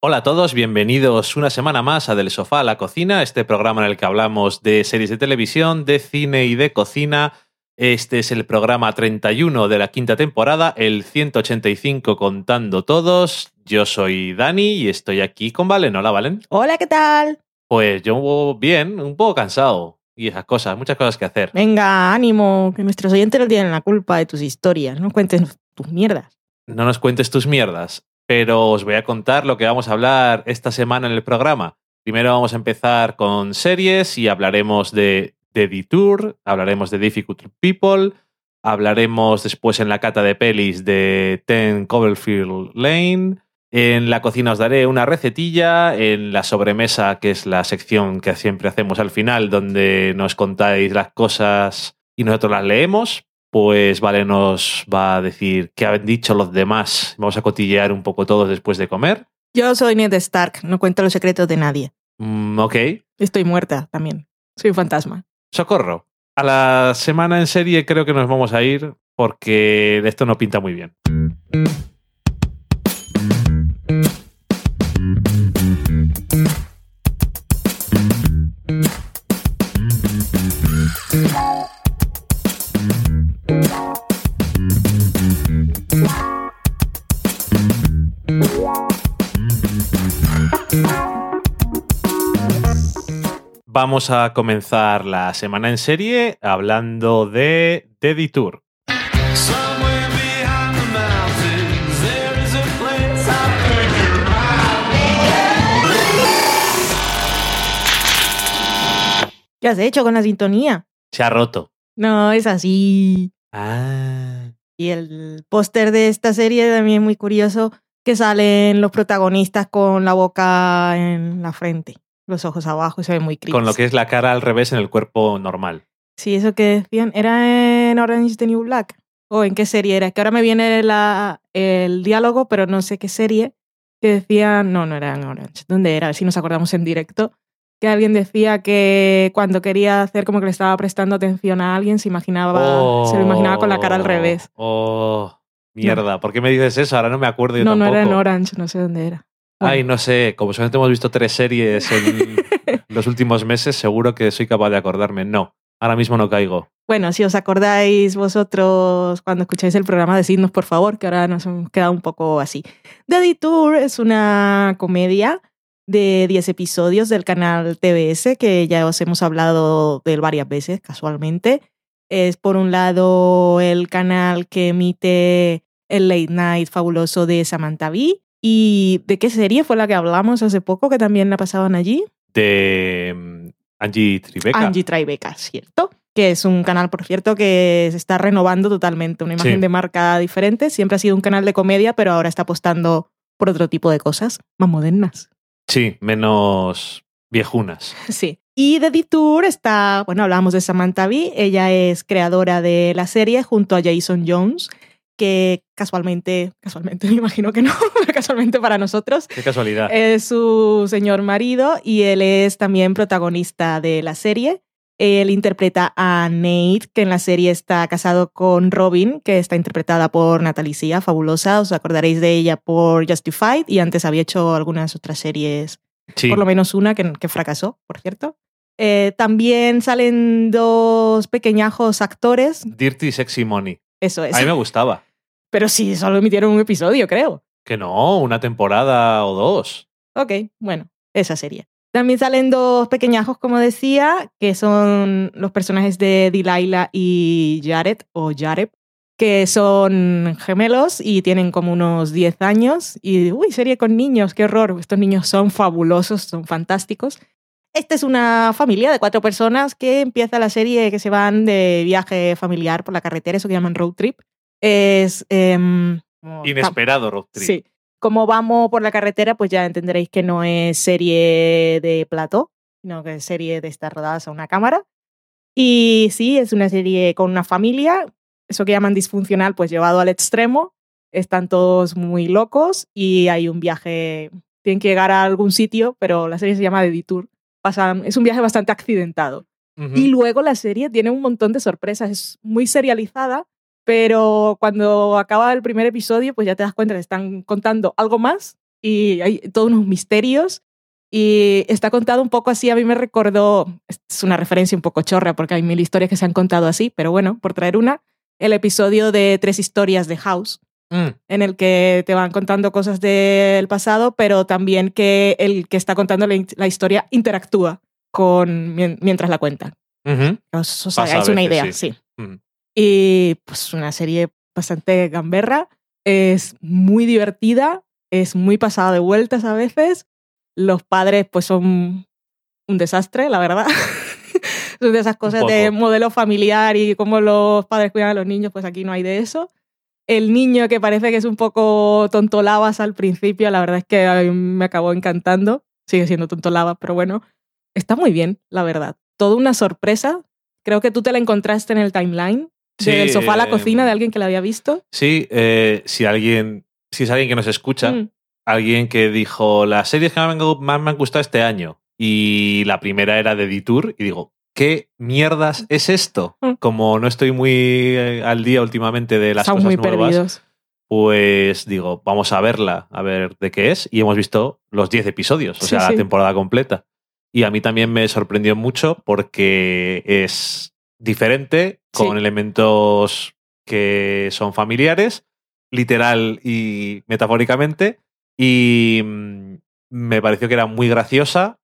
Hola a todos, bienvenidos una semana más a Del Sofá a la Cocina, este programa en el que hablamos de series de televisión, de cine y de cocina. Este es el programa 31 de la quinta temporada, el 185 contando todos. Yo soy Dani y estoy aquí con Valen. Hola, Valen. Hola, ¿qué tal? Pues yo bien, un poco cansado y esas cosas, muchas cosas que hacer. Venga, ánimo, que nuestros oyentes no tienen la culpa de tus historias, no cuentes tus mierdas. No nos cuentes tus mierdas. Pero os voy a contar lo que vamos a hablar esta semana en el programa. Primero vamos a empezar con series y hablaremos de The Detour, hablaremos de Difficult People, hablaremos después en la cata de pelis de Ten Cloverfield Lane, en la cocina os daré una recetilla, en la sobremesa, que es la sección que siempre hacemos al final, donde nos contáis las cosas y nosotros las leemos. Pues Vale nos va a decir qué han dicho los demás. Vamos a cotillear un poco todos después de comer. Yo soy Ned Stark, no cuento los secretos de nadie. Ok. Estoy muerta también. Soy un fantasma. ¡Socorro! A la semana en serie creo que nos vamos a ir porque esto no pinta muy bien. Vamos a comenzar la semana en serie hablando de The Detour. ¿Qué has hecho con la sintonía? Se ha roto. No, es así. Ah. Y el póster de esta serie también es muy curioso, que salen los protagonistas con la boca en la frente. Los ojos abajo y se ve muy creepy. Con lo que es la cara al revés en el cuerpo normal. Sí, eso que decían. ¿Era en Orange is the New Black? ¿O en qué serie era? Es que ahora me viene el diálogo, pero no sé qué serie. Que decían... No era en Orange. ¿Dónde era? A ver si nos acordamos en directo. Que alguien decía que cuando quería hacer como que le estaba prestando atención a alguien, se lo imaginaba con la cara al revés. ¡Oh! Mierda. No. ¿Por qué me dices eso? Ahora no me acuerdo yo tampoco. No era en Orange. No sé dónde era. Bueno. Ay, no sé, como solamente hemos visto 3 series en los últimos meses, seguro que soy capaz de acordarme. No, ahora mismo no caigo. Bueno, si os acordáis vosotros cuando escucháis el programa, decidnos por favor, que ahora nos hemos quedado un poco así. The Detour es una comedia de 10 episodios del canal TBS, que ya os hemos hablado de él varias veces, casualmente. Es por un lado el canal que emite el late night fabuloso de Samantha Bee. ¿Y de qué serie fue la que hablamos hace poco que también la pasaban allí? De Angie Tribeca. Angie Tribeca, cierto. Que es un canal, por cierto, que se está renovando totalmente. Una imagen de marca diferente. Siempre ha sido un canal de comedia, pero ahora está apostando por otro tipo de cosas más modernas. Sí, menos viejunas. Sí. Y The Detour está... Bueno, hablábamos de Samantha Bee. Ella es creadora de la serie junto a Jason Jones, que casualmente, me imagino que no, pero casualmente para nosotros. Qué casualidad. Es su señor marido y él es también protagonista de la serie. Él interpreta a Nate, que en la serie está casado con Robin, que está interpretada por Natalicia, fabulosa. Os acordaréis de ella por Justified y antes había hecho algunas otras series, sí. Por lo menos una que fracasó, por cierto. También salen 2 pequeñajos actores. Dirty y Sexy Money. Eso es. A mí me gustaba. Pero sí, solo emitieron un episodio, creo. Que no, una temporada o 2. Ok, bueno, esa sería. También salen 2 pequeñajos, como decía, que son los personajes de Delilah y Jared, o Jareb, que son gemelos y tienen como unos 10 años. Y, serie con niños, qué horror. Estos niños son fabulosos, son fantásticos. Esta es una familia de 4 personas que empieza la serie que se van de viaje familiar por la carretera, eso que llaman road trip. Es inesperado road trip. Sí. Como vamos por la carretera, pues ya entenderéis que no es serie de plató, sino que es serie de estar rodadas a una cámara. Y sí, es una serie con una familia, eso que llaman disfuncional, pues llevado al extremo. Están todos muy locos y hay un viaje, tienen que llegar a algún sitio, pero la serie se llama The Detour. Es un viaje bastante accidentado. Uh-huh. Y luego la serie tiene un montón de sorpresas. Es muy serializada, pero cuando acaba el primer episodio, pues ya te das cuenta que están contando algo más y hay todos unos misterios. Y está contado un poco así, a mí me recordó, es una referencia un poco chorra porque hay mil historias que se han contado así, pero bueno, por traer una, el episodio de 3 historias de House, en el que te van contando cosas del pasado, pero también que el que está contando la historia interactúa con mientras la cuenta. Uh-huh. O sea, es una idea, sí. Uh-huh. Y pues una serie bastante gamberra, es muy divertida, es muy pasada de vueltas a veces. Los padres pues son un desastre, la verdad. Son de esas cosas de modelo familiar y cómo los padres cuidan a los niños, pues aquí no hay de eso. El niño que parece que es un poco tontolabas al principio, la verdad es que a mí me acabó encantando. Sigue siendo tontolabas, pero bueno, está muy bien, la verdad. Toda una sorpresa. Creo que tú te la encontraste en el timeline del sofá a la cocina de alguien que la había visto. Sí, si es alguien que nos escucha... Alguien que dijo, las series que más me han gustado este año. Y la primera era The Detour. Y digo, ¿qué mierdas es esto? Como no estoy muy al día últimamente de las cosas nuevas. Estamos muy perdidos. Pues digo, vamos a verla, a ver de qué es. Y hemos visto los 10 episodios, o sea, la temporada completa. Y a mí también me sorprendió mucho porque es diferente, con elementos que son familiares, literal y metafóricamente. Y me pareció que era muy graciosa,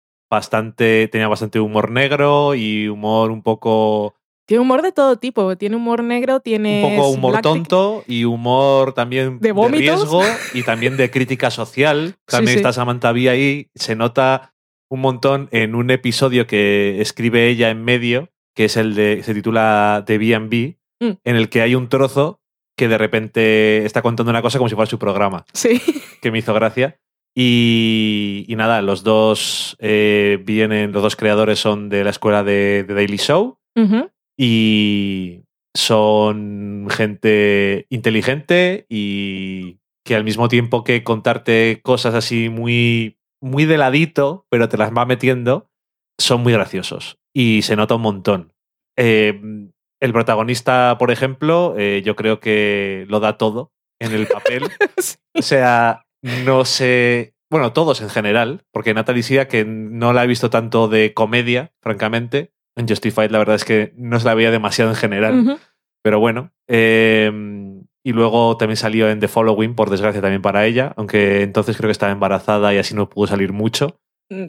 tenía bastante humor negro y humor un poco... Tiene humor de todo tipo, tiene humor negro, tiene... Un poco humor tonto y humor también de riesgo y también de crítica social. También está Samantha Bee ahí, se nota un montón en un episodio que escribe ella en medio, que es se titula The B&B, en el que hay un trozo que de repente está contando una cosa como si fuera su programa. Sí. Que me hizo gracia. Y nada, los dos creadores son de la escuela de Daily Show. Uh-huh. Y son gente inteligente y que al mismo tiempo que contarte cosas así muy, muy de ladito, pero te las va metiendo, son muy graciosos. Y se nota un montón. El protagonista, por ejemplo, yo creo que lo da todo en el papel. Sí. O sea, no sé... Bueno, todos en general, porque Natalie Zea, que no la he visto tanto de comedia, francamente, en Justified la verdad es que no se la veía demasiado en general. Uh-huh. Pero bueno. Y luego también salió en The Following, por desgracia también para ella, aunque entonces creo que estaba embarazada y así no pudo salir mucho.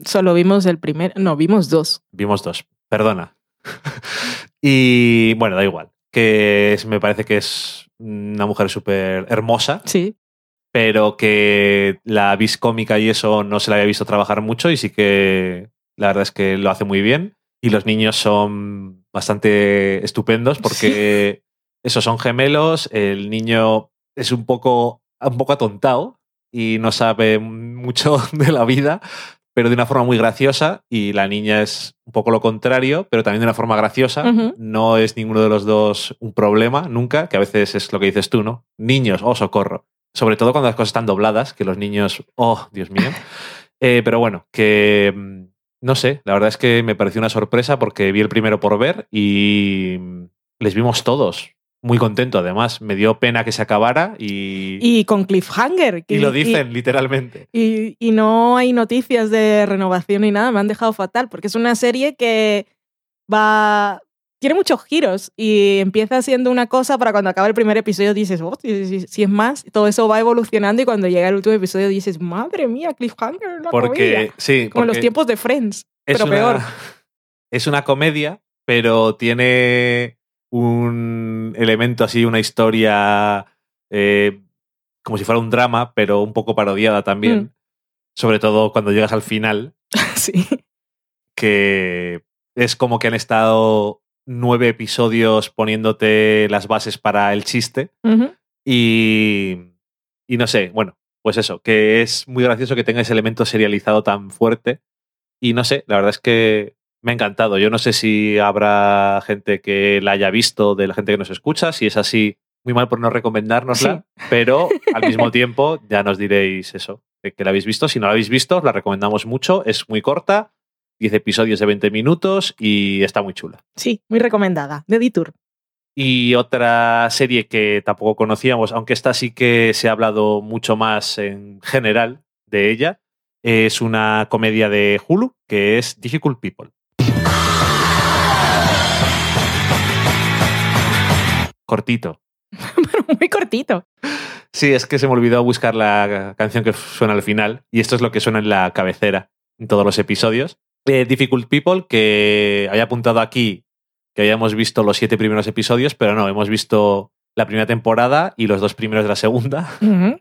Solo vimos el primero... No, vimos 2. Vimos 2. Perdona. Y bueno, da igual, me parece que es una mujer súper hermosa, sí, pero que la vis cómica y eso no se la había visto trabajar mucho y sí que la verdad es que lo hace muy bien. Y los niños son bastante estupendos porque esos son gemelos, el niño es un poco atontado y no sabe mucho de la vida, pero de una forma muy graciosa, y la niña es un poco lo contrario, pero también de una forma graciosa. Uh-huh. No es ninguno de los dos un problema, nunca, que a veces es lo que dices tú, ¿no? Niños, oh, socorro. Sobre todo cuando las cosas están dobladas, que los niños, oh, Dios mío. Pero bueno, que no sé, la verdad es que me pareció una sorpresa porque vi el primero por ver y les vimos todos. Muy contento, además. Me dio pena que se acabara y... Y con cliffhanger. Y lo dicen, literalmente. Y no hay noticias de renovación ni nada. Me han dejado fatal, porque es una serie que va... Tiene muchos giros y empieza haciendo una cosa para cuando acaba el primer episodio dices, oh, si es más. Todo eso va evolucionando y cuando llega el último episodio dices, madre mía, cliffhanger, la comedia. Sí, como los tiempos de Friends, pero peor. Es una comedia, pero tiene... un elemento así, una historia como si fuera un drama, pero un poco parodiada también. Sobre todo cuando llegas al final. Sí. Que es como que han estado 9 episodios poniéndote las bases para el chiste. Uh-huh. Y no sé, bueno, pues eso, que es muy gracioso que tenga ese elemento serializado tan fuerte. Y no sé, la verdad es que... Me ha encantado. Yo no sé si habrá gente que la haya visto, de la gente que nos escucha. Si es así, muy mal por no recomendárnosla. Sí. Pero al mismo tiempo ya nos diréis eso, que la habéis visto. Si no la habéis visto, os la recomendamos mucho. Es muy corta, 10 episodios de 20 minutos y está muy chula. Sí, muy recomendada. The Detour. Y otra serie que tampoco conocíamos, aunque esta sí que se ha hablado mucho más en general, de ella es una comedia de Hulu que es Difficult People. Cortito. Pero muy cortito. Sí, es que se me olvidó buscar la canción que suena al final y esto es lo que suena en la cabecera en todos los episodios. Difficult People, que había apuntado aquí que habíamos visto los 7 primeros episodios, pero no, hemos visto la primera temporada y los 2 primeros de la segunda. Uh-huh.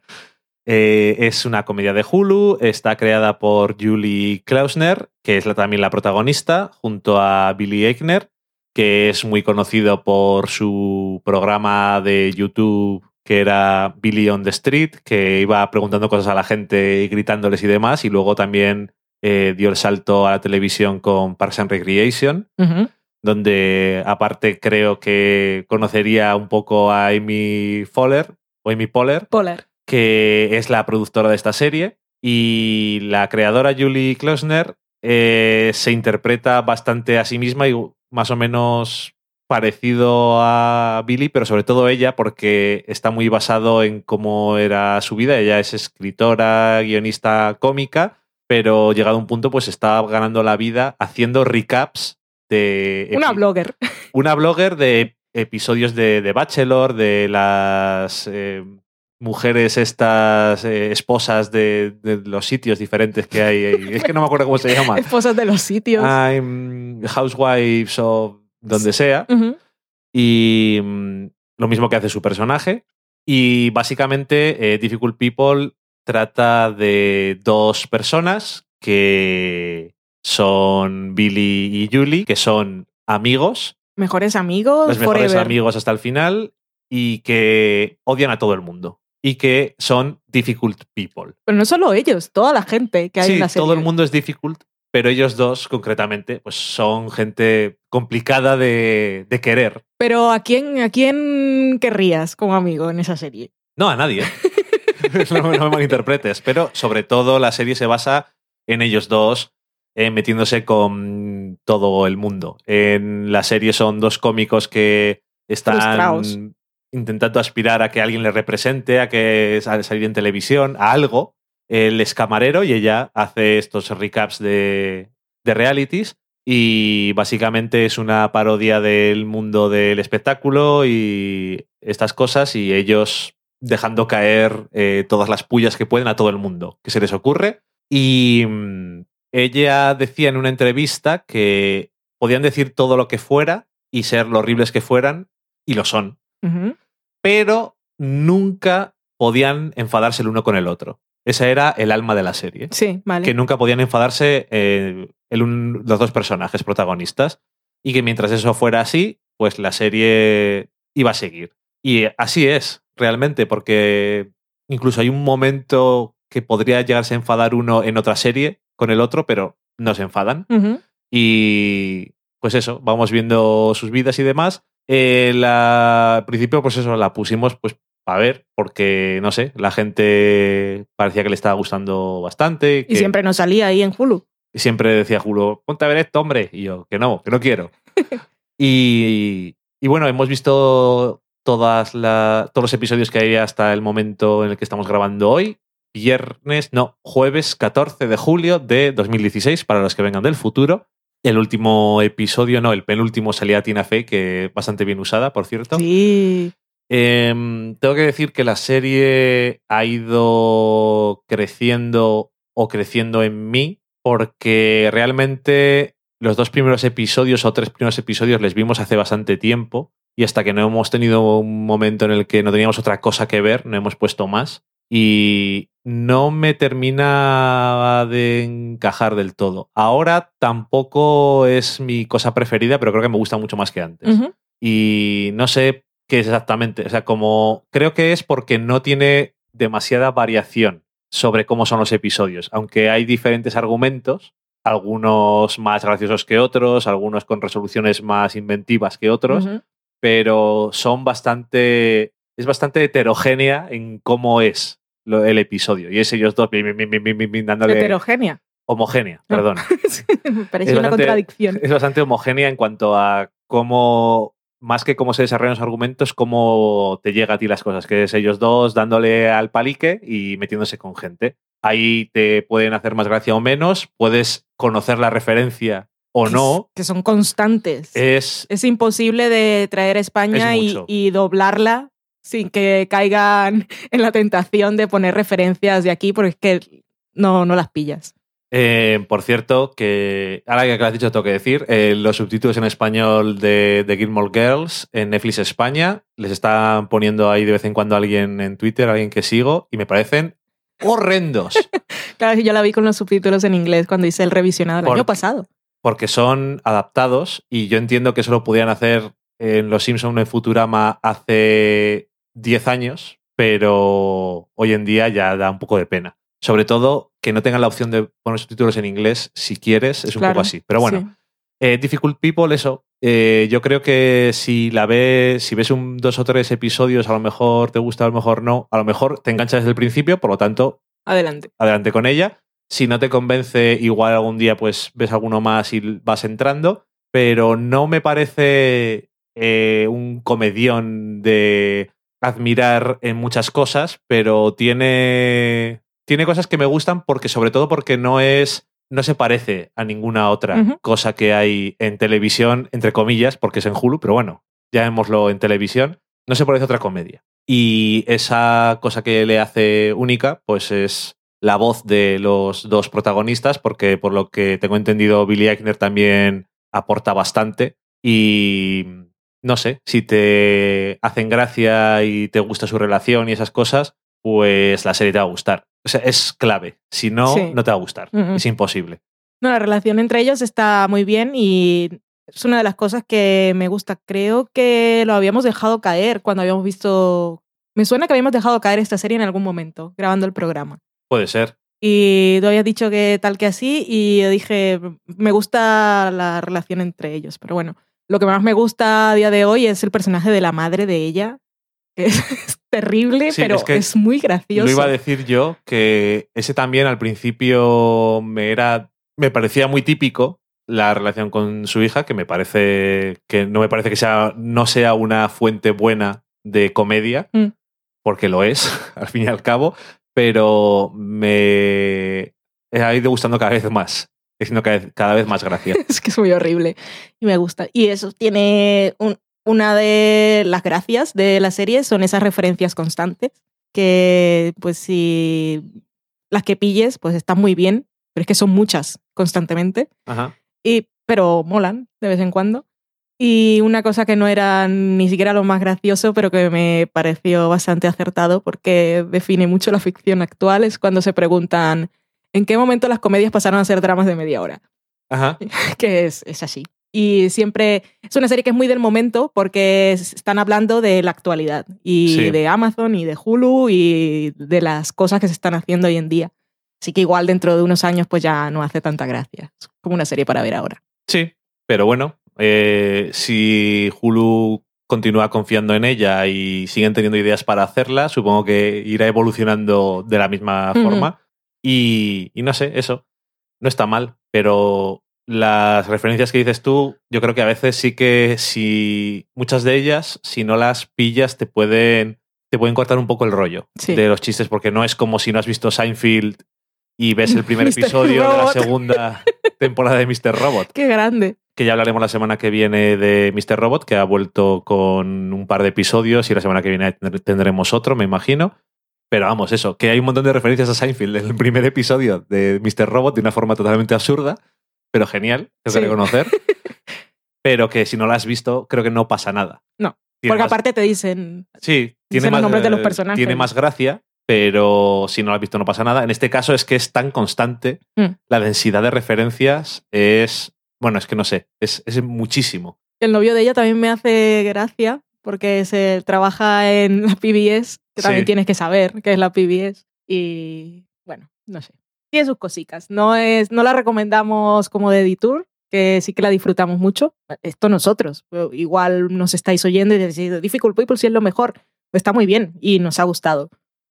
Es una comedia de Hulu, está creada por Julie Klausner, que es también la protagonista, junto a Billy Eichner, que es muy conocido por su programa de YouTube que era Billy on the Street, que iba preguntando cosas a la gente y gritándoles y demás, y luego también dio el salto a la televisión con Parks and Recreation, uh-huh, donde aparte creo que conocería un poco a Amy Poehler, que es la productora de esta serie, y la creadora Julie Klausner se interpreta bastante a sí misma y más o menos parecido a Billy, pero sobre todo ella, porque está muy basado en cómo era su vida. Ella es escritora, guionista, cómica, pero llegado a un punto pues está ganando la vida haciendo recaps de... Una blogger de episodios de Bachelor, de las mujeres estas esposas de los sitios diferentes que hay. Es que no me acuerdo cómo se llama. Esposas de los sitios. Housewives o donde sea. Uh-huh. Y lo mismo que hace su personaje. Y básicamente Difficult People trata de 2 personas que son Billy y Julie, que son amigos. Mejores amigos. Los mejores forever. Amigos hasta el final. Y que odian a todo el mundo. Y que son difficult people. Pero no solo ellos, toda la gente que hay en la serie. Sí, todo el mundo es difficult, pero ellos 2, concretamente, pues son gente complicada de querer. Pero ¿a quién querrías como amigo en esa serie? No, a nadie. No me malinterpretes. Pero sobre todo la serie se basa en ellos 2 metiéndose con todo el mundo. En la serie son 2 cómicos que están... Frustrados. Intentando aspirar a que alguien le represente, a salir en televisión, a algo. Él es camarero y ella hace estos recaps de realities y básicamente es una parodia del mundo del espectáculo y estas cosas y ellos dejando caer todas las pullas que pueden a todo el mundo que se les ocurre. Y ella decía en una entrevista que podían decir todo lo que fuera y ser lo horribles que fueran, y lo son. Uh-huh. Pero nunca podían enfadarse el uno con el otro. Ese era el alma de la serie. Sí, vale. Que nunca podían enfadarse los 2 personajes protagonistas. Y que mientras eso fuera así, pues la serie iba a seguir. Y así es, realmente, porque incluso hay un momento que podría llegarse a enfadar uno en otra serie con el otro, pero no se enfadan. Uh-huh. Y pues eso, vamos viendo sus vidas y demás. Al principio, pues eso, la pusimos pues a ver, porque no sé, la gente parecía que le estaba gustando bastante. Y siempre nos salía ahí en Hulu. Y siempre decía Hulu, ponte a ver esto, hombre. Y yo, que no quiero. y bueno, hemos visto todos los episodios que hay hasta el momento en el que estamos grabando hoy. Jueves 14 de julio de 2016, para los que vengan del futuro. El último episodio, el penúltimo, salía Tina Fey, que bastante bien usada, por cierto. Sí. Tengo que decir que la serie ha ido creciendo en mí, porque realmente los 2 primeros episodios o 3 primeros episodios les vimos hace bastante tiempo y hasta que no hemos tenido un momento en el que no teníamos otra cosa que ver, no hemos puesto más. Y no me termina de encajar del todo. Ahora tampoco es mi cosa preferida, pero creo que me gusta mucho más que antes. Uh-huh. Y no sé qué es exactamente. O sea, como creo que es porque no tiene demasiada variación sobre cómo son los episodios. Aunque hay diferentes argumentos, algunos más graciosos que otros, algunos con resoluciones más inventivas que otros, uh-huh, pero es bastante heterogénea en cómo es el episodio. Y es ellos 2 dándole... ¿Heterogénea? Homogénea, no. Perdón. Parece una contradicción. Es bastante homogénea en cuanto a cómo... Más que cómo se desarrollan los argumentos, cómo te llega a ti las cosas. Que es ellos 2 dándole al palique y metiéndose con gente. Ahí te pueden hacer más gracia o menos, puedes conocer la referencia o no. Que son constantes. Es imposible de traer a España y doblarla sin que caigan en la tentación de poner referencias de aquí, porque es que no las pillas. Por cierto, que ahora que lo has dicho tengo que decir, los subtítulos en español de Gilmore Girls en Netflix España les están poniendo ahí de vez en cuando a alguien en Twitter, a alguien que sigo, y me parecen horrendos. Claro, yo la vi con los subtítulos en inglés cuando hice el revisionado el año pasado. Porque son adaptados, y yo entiendo que eso lo podían hacer en Los Simpsons o en Futurama hace 10 años, pero hoy en día ya da un poco de pena. Sobre todo que no tengan la opción de poner subtítulos en inglés si quieres, es un poco así. Pero bueno, sí. Difficult People, eso. Yo creo que si ves 2 o 3 episodios, a lo mejor te gusta, a lo mejor no. A lo mejor te enganchas desde el principio, por lo tanto, adelante con ella. Si no te convence, igual algún día pues ves alguno más y vas entrando. Pero no me parece un comedión de admirar en muchas cosas, pero tiene cosas que me gustan, porque sobre todo porque no se parece a ninguna otra cosa que hay en televisión, entre comillas, porque es en Hulu, pero bueno, ya vémoslo en televisión, no se parece a otra comedia. Y esa cosa que le hace única, pues es la voz de los dos protagonistas, porque por lo que tengo entendido, Billy Eichner también aporta bastante y no sé, si te hacen gracia y te gusta su relación y esas cosas, pues la serie te va a gustar. O sea, es clave. Si no, no te va a gustar. Es imposible. No, la relación entre ellos está muy bien y es una de las cosas que me gusta. Creo que lo habíamos dejado caer cuando habíamos visto... Me suena que habíamos dejado caer esta serie en algún momento, grabando el programa. Puede ser. Y tú habías dicho que tal que así y yo dije, me gusta la relación entre ellos. Pero bueno, lo que más me gusta a día de hoy es el personaje de la madre de ella, que es terrible, sí, pero es muy gracioso. Lo iba a decir yo, que ese también al principio me parecía muy típico, la relación con su hija, que me parece que no me parece que no sea una fuente buena de comedia, porque lo es, al fin y al cabo, pero me ha ido gustando cada vez más. Diciendo cada vez más gracia. Es que es muy horrible y me gusta. Y eso tiene Una de las gracias de la serie son esas referencias constantes que, pues, si las que pilles, pues están muy bien, pero es que son muchas constantemente. Ajá. Pero molan de vez en cuando. Y una cosa que no era ni siquiera lo más gracioso, pero que me pareció bastante acertado porque define mucho la ficción actual, es cuando se preguntan ¿en qué momento las comedias pasaron a ser dramas de media hora? Ajá. Que es así. Y siempre es una serie que es muy del momento porque están hablando de la actualidad y de Amazon y de Hulu y de las cosas que se están haciendo hoy en día. Así que igual dentro de unos años pues ya no hace tanta gracia. Es como una serie para ver ahora. Sí, pero bueno, si Hulu continúa confiando en ella y siguen teniendo ideas para hacerla, supongo que irá evolucionando de la misma forma. Y no sé, eso no está mal, pero... Las referencias que dices tú, yo creo que a veces sí que muchas de ellas, si no las pillas, te pueden cortar un poco el rollo de los chistes, porque no es como si no has visto Seinfeld y ves el primer episodio Robot. De la segunda temporada de Mr. Robot. ¡Qué grande! Que ya hablaremos la semana que viene de Mr. Robot, que ha vuelto con un par de episodios y la semana que viene tendremos otro, me imagino. Pero vamos, eso, que hay un montón de referencias a Seinfeld en el primer episodio de Mr. Robot de una forma totalmente absurda. Pero genial, tengo que reconocer. Pero que si no la has visto, creo que no pasa nada. No, porque aparte te dicen los nombres de los personajes. Tiene más gracia, pero si no la has visto no pasa nada. En este caso es que es tan constante, la densidad de referencias es... Bueno, es que no sé, es muchísimo. El novio de ella también me hace gracia, porque se trabaja en la PBS, que también tienes que saber qué es la PBS. Y bueno, no sé. Tiene sus cositas. No la recomendamos como The Detour, que sí que la disfrutamos mucho. Esto nosotros. Igual nos estáis oyendo y decís, Difficult People sí es lo mejor. Está muy bien y nos ha gustado.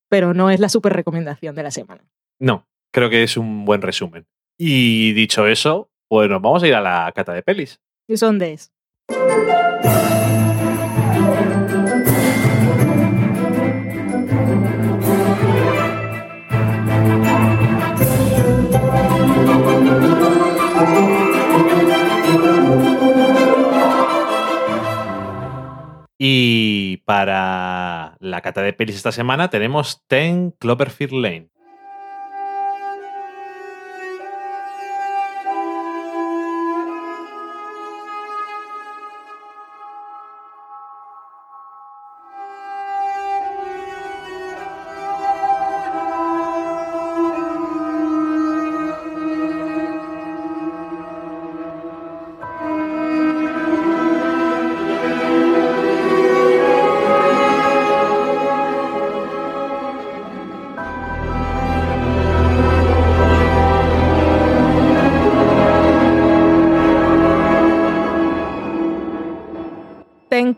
Pero no es la super recomendación de la semana. No, creo que es un buen resumen. Y dicho eso, pues nos vamos a ir a la cata de pelis. ¿Y eso dónde es? la cata de pelis esta semana tenemos Ten Cloverfield Lane.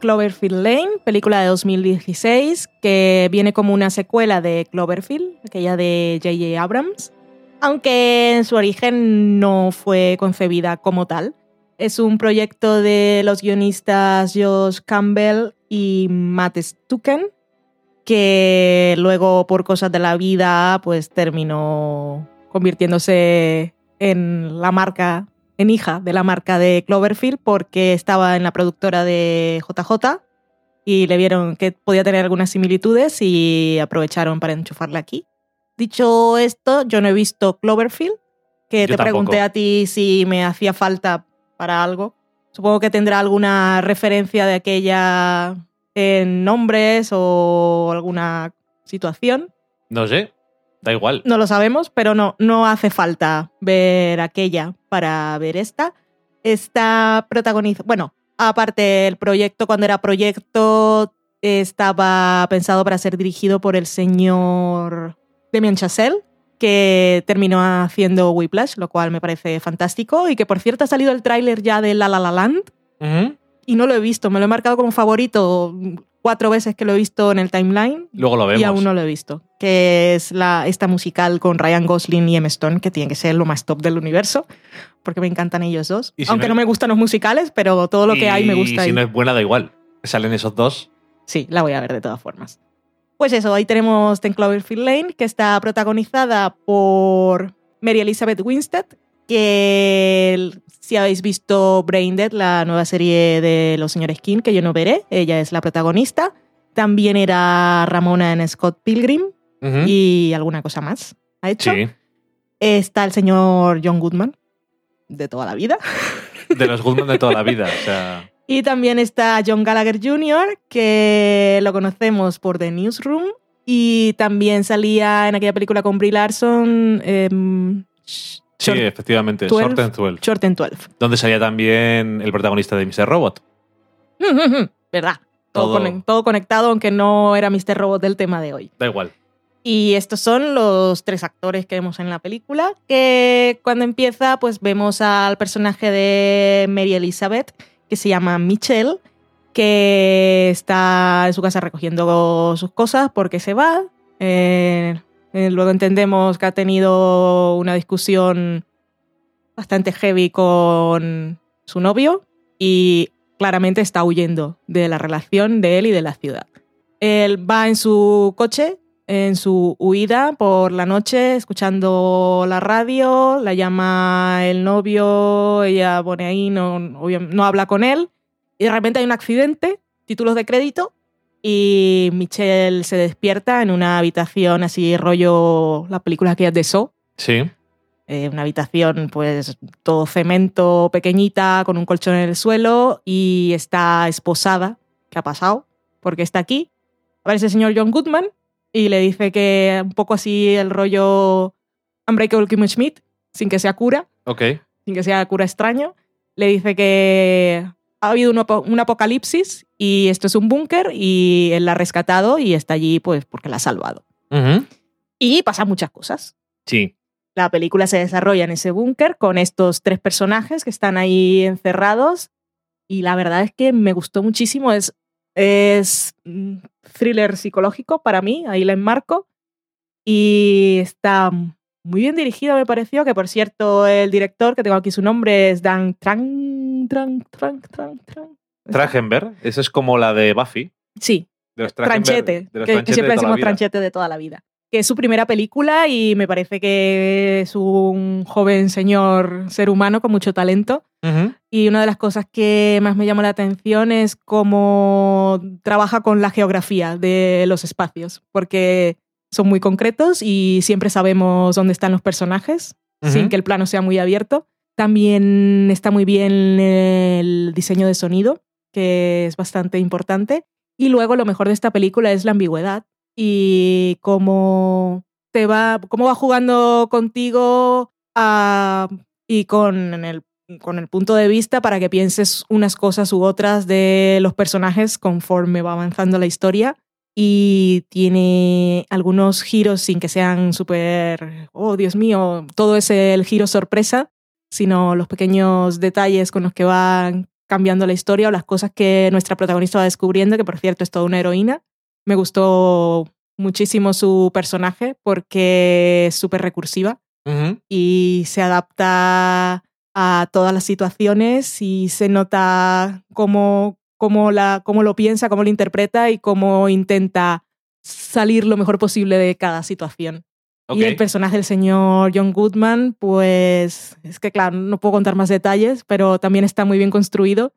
Cloverfield Lane, película de 2016 que viene como una secuela de Cloverfield, aquella de J.J. Abrams, aunque en su origen no fue concebida como tal. Es un proyecto de los guionistas Josh Campbell y Matt Stucken, que luego por cosas de la vida pues terminó convirtiéndose en la marca, en hija de la marca de Cloverfield, porque estaba en la productora de JJ y le vieron que podía tener algunas similitudes y aprovecharon para enchufarla aquí. Dicho esto, yo no he visto Cloverfield, que yo te pregunté a ti si me hacía falta para algo. Supongo que tendrá alguna referencia de aquella en nombres o alguna situación. No sé. Da igual. No lo sabemos, pero no hace falta ver aquella para ver esta. Está protagonizada... Bueno, aparte el proyecto, cuando era proyecto, estaba pensado para ser dirigido por el señor Damien Chazelle, que terminó haciendo Whiplash, lo cual me parece fantástico. Y que, por cierto, ha salido el tráiler ya de La La La Land. Uh-huh. Y no lo he visto. Me lo he marcado como favorito 4 veces que lo he visto en el timeline. Luego lo vemos. Y aún no lo he visto. Que es esta musical con Ryan Gosling y Emma Stone, que tiene que ser lo más top del universo, porque me encantan ellos dos. Si aunque no me gustan los musicales, pero todo lo que hay me gusta. Y si no es buena, da igual. Salen esos dos. Sí, la voy a ver de todas formas. Pues eso, ahí tenemos Ten Cloverfield Lane, que está protagonizada por Mary Elizabeth Winstead, que si habéis visto Braindead, la nueva serie de los señores King, que yo no veré, ella es la protagonista. También era Ramona en Scott Pilgrim, uh-huh, y alguna cosa más ha hecho. Sí. Está el señor John Goodman, de toda la vida. De los Goodman de toda la vida, o sea... Y también está John Gallagher Jr., que lo conocemos por The Newsroom, y también salía en aquella película con Brie Larson... sí, efectivamente, Short and 12. Short and 12. Donde salía también el protagonista de Mr. Robot. ¿Verdad? Todo conectado, aunque no era Mr. Robot del tema de hoy. Da igual. Y estos son los 3 actores que vemos en la película, que cuando empieza pues vemos al personaje de Mary Elizabeth, que se llama Michelle, que está en su casa recogiendo sus cosas porque se va. Luego entendemos que ha tenido una discusión bastante heavy con su novio y claramente está huyendo de la relación de él y de la ciudad. Él va en su coche, en su huida por la noche, escuchando la radio, la llama el novio, ella pone ahí, no habla con él, y de repente hay un accidente, títulos de crédito, y Michelle se despierta en una habitación así rollo las películas aquellas de Saw. Sí. Una habitación pues todo cemento, pequeñita, con un colchón en el suelo, y está esposada. ¿Qué ha pasado? Porque está aquí. Aparece el señor John Goodman y le dice que un poco así el rollo Unbreakable Kimmy Schmidt, sin que sea cura. Ok. Sin que sea cura extraño. Le dice que... ha habido un apocalipsis y esto es un búnker y él la ha rescatado y está allí pues porque la ha salvado. Uh-huh. Y pasan muchas cosas. Sí. La película se desarrolla en ese búnker con estos 3 personajes que están ahí encerrados y la verdad es que me gustó muchísimo. Es thriller psicológico para mí, ahí la enmarco. Y está muy bien dirigido, me pareció, que por cierto el director, que tengo aquí su nombre, es Dan Trachtenberg, esa es como la de Buffy. Sí, de los Tranchete, que siempre decimos Tranchete de toda la vida. que es su primera película y me parece que es un joven señor ser humano con mucho talento. Uh-huh. Y una de las cosas que más me llamó la atención es cómo trabaja con la geografía de los espacios, porque son muy concretos y siempre sabemos dónde están los personajes, uh-huh, sin que el plano sea muy abierto. También está muy bien el diseño de sonido, que es bastante importante. Y luego lo mejor de esta película es la ambigüedad y cómo va jugando contigo y con el punto de vista para que pienses unas cosas u otras de los personajes conforme va avanzando la historia. Y tiene algunos giros sin que sean súper, oh Dios mío, todo es el giro sorpresa, sino los pequeños detalles con los que van cambiando la historia o las cosas que nuestra protagonista va descubriendo, que por cierto es toda una heroína. Me gustó muchísimo su personaje porque es súper recursiva, uh-huh, y se adapta a todas las situaciones y se nota cómo lo piensa, cómo lo interpreta y cómo intenta salir lo mejor posible de cada situación. Okay. Y el personaje del señor John Goodman, pues es que claro, no puedo contar más detalles, pero también está muy bien construido.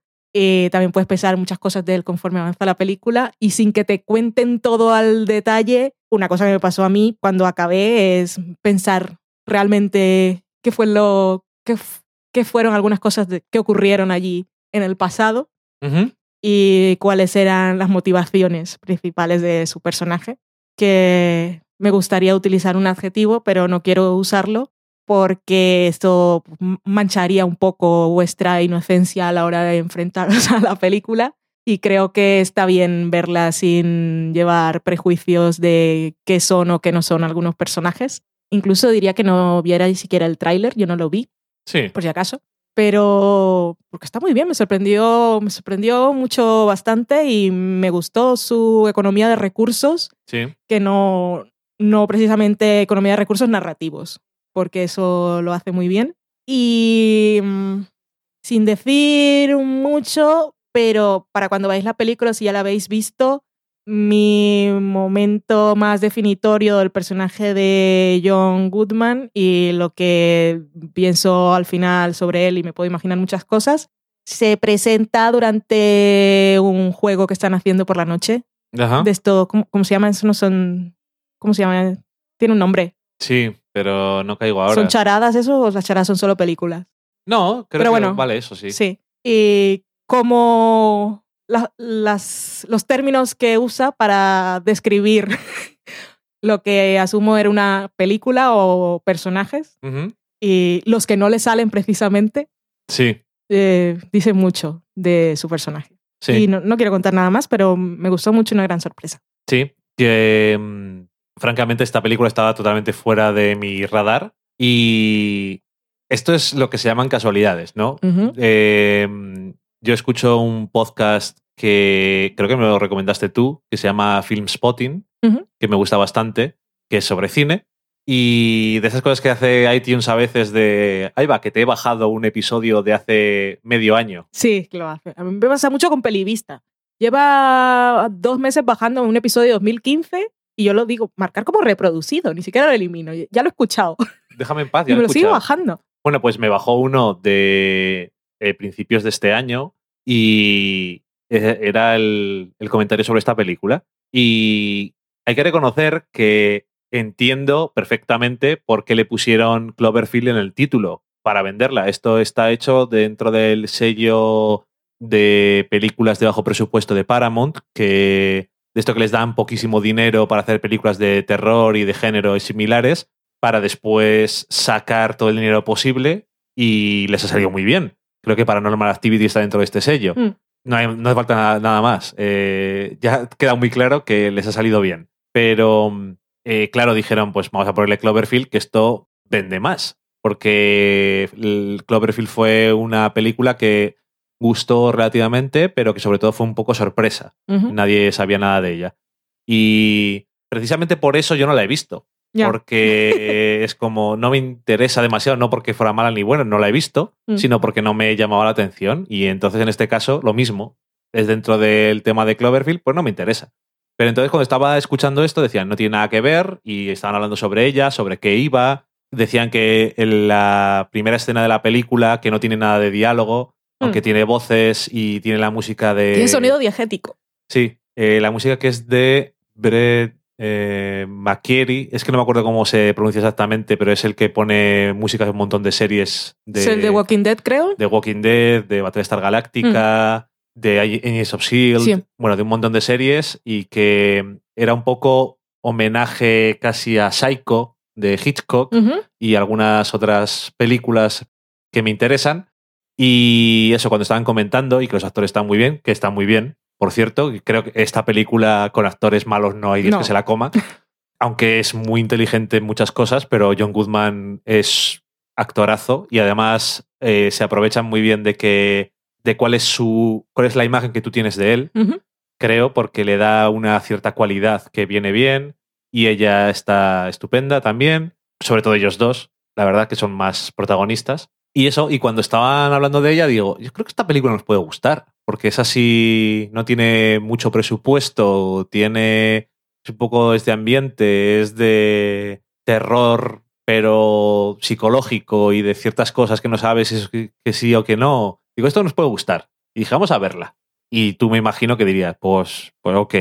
También puedes pensar muchas cosas de él conforme avanza la película y sin que te cuenten todo al detalle. Una cosa que me pasó a mí cuando acabé es pensar realmente qué fueron algunas cosas que ocurrieron allí en el pasado, uh-huh, y cuáles eran las motivaciones principales de su personaje, que... Me gustaría utilizar un adjetivo, pero no quiero usarlo porque esto mancharía un poco vuestra inocencia a la hora de enfrentaros a la película y creo que está bien verla sin llevar prejuicios de qué son o qué no son algunos personajes. Incluso diría que no viera ni siquiera el tráiler, yo no lo vi, sí, por si acaso, pero porque está muy bien, me sorprendió mucho, bastante, y me gustó su economía de recursos, sí, que no precisamente economía de recursos narrativos, porque eso lo hace muy bien. Y sin decir mucho, pero para cuando veáis la película, si ya la habéis visto, mi momento más definitorio del personaje de John Goodman y lo que pienso al final sobre él, y me puedo imaginar muchas cosas, se presenta durante un juego que están haciendo por la noche. Ajá. De esto, ¿cómo se llama? Eso no son... ¿Cómo se llama? Tiene un nombre. Sí, pero no caigo ahora. ¿Son charadas eso o las charadas son solo películas? No, creo pero que bueno, vale eso, sí. Sí. Y como los términos que usa para describir lo que asumo era una película o personajes, uh-huh, y los que no le salen precisamente, sí, dicen mucho de su personaje. Sí. Y no quiero contar nada más, pero me gustó mucho, una gran sorpresa. Sí, que... Francamente, esta película estaba totalmente fuera de mi radar y esto es lo que se llaman casualidades, ¿no? Uh-huh. Yo escucho un podcast que creo que me lo recomendaste tú, que se llama Film Spotting, uh-huh, que me gusta bastante, que es sobre cine, y de esas cosas que hace iTunes a veces de, ahí va, que te he bajado un episodio de hace medio año. Sí, lo hace. A mí me pasa mucho con Pelivista. Lleva 2 meses bajando un episodio de 2015. Y yo lo digo, marcar como reproducido, ni siquiera lo elimino. Ya lo he escuchado. Déjame en paz, ya lo he escuchado. Y me lo sigo bajando. Bueno, pues me bajó uno de principios de este año y era el comentario sobre esta película. Y hay que reconocer que entiendo perfectamente por qué le pusieron Cloverfield en el título, para venderla. Esto está hecho dentro del sello de películas de bajo presupuesto de Paramount, que... de esto que les dan poquísimo dinero para hacer películas de terror y de género y similares, para después sacar todo el dinero posible, y les ha salido muy bien. Creo que Paranormal Activity está dentro de este sello. Mm. No hace falta nada más. Ya queda muy claro que les ha salido bien. Pero, claro, dijeron, pues vamos a ponerle Cloverfield, que esto vende más. Porque el Cloverfield fue una película que... gustó relativamente, pero que sobre todo fue un poco sorpresa. Uh-huh. Nadie sabía nada de ella. Y precisamente por eso yo no la he visto. Yeah. Porque es como, no me interesa demasiado, no porque fuera mala ni buena, no la he visto, sino porque no me llamaba la atención. Y entonces en este caso, lo mismo. Es dentro del tema de Cloverfield, pues no me interesa. Pero entonces cuando estaba escuchando esto decían no tiene nada que ver y estaban hablando sobre ella, sobre qué iba. Decían que en la primera escena de la película que no tiene nada de diálogo, aunque tiene voces y tiene la música de... Tiene sonido diegético. Sí, la música que es de Brett McQuarrie, es que no me acuerdo cómo se pronuncia exactamente, pero es el que pone música de un montón de series. De, ¿es el de Walking Dead, creo? De Walking Dead, de Battlestar Galactica, de Agents of S.H.I.E.L.D., sí. Bueno, de un montón de series y que era un poco homenaje casi a Psycho de Hitchcock y algunas otras películas que me interesan. Y eso, cuando estaban comentando, y que los actores están muy bien, que están muy bien, por cierto, creo que esta película con actores malos no hay Dios que se la coma, aunque es muy inteligente en muchas cosas, pero John Goodman es actorazo y además se aprovechan muy bien de que cuál es la imagen que tú tienes de él, creo, porque le da una cierta cualidad que viene bien y ella está estupenda también, sobre todo ellos dos, la verdad que son más protagonistas. Y eso, y cuando estaban hablando de ella, digo, yo creo que esta película nos puede gustar, porque es así, no tiene mucho presupuesto, tiene un poco este ambiente, es de terror, pero psicológico y de ciertas cosas que no sabes si es que sí o que no. Digo, esto nos puede gustar. Y dije, vamos a verla. Y tú me imagino que dirías, pues ok.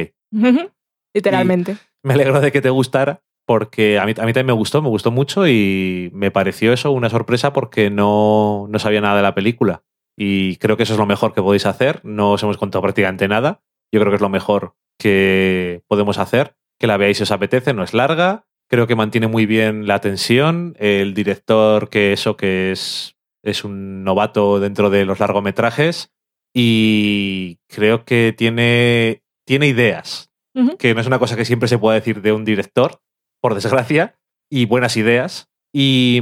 Literalmente. Y me alegro de que te gustara, porque a mí también me gustó mucho y me pareció eso una sorpresa porque no sabía nada de la película. Y creo que eso es lo mejor que podéis hacer. No os hemos contado prácticamente nada. Yo creo que es lo mejor que podemos hacer. Que la veáis si os apetece, no es larga. Creo que mantiene muy bien la tensión. El director, que es un novato dentro de los largometrajes. Y creo que tiene ideas. Que no es una cosa que siempre se pueda decir de un director, por desgracia, y buenas ideas, y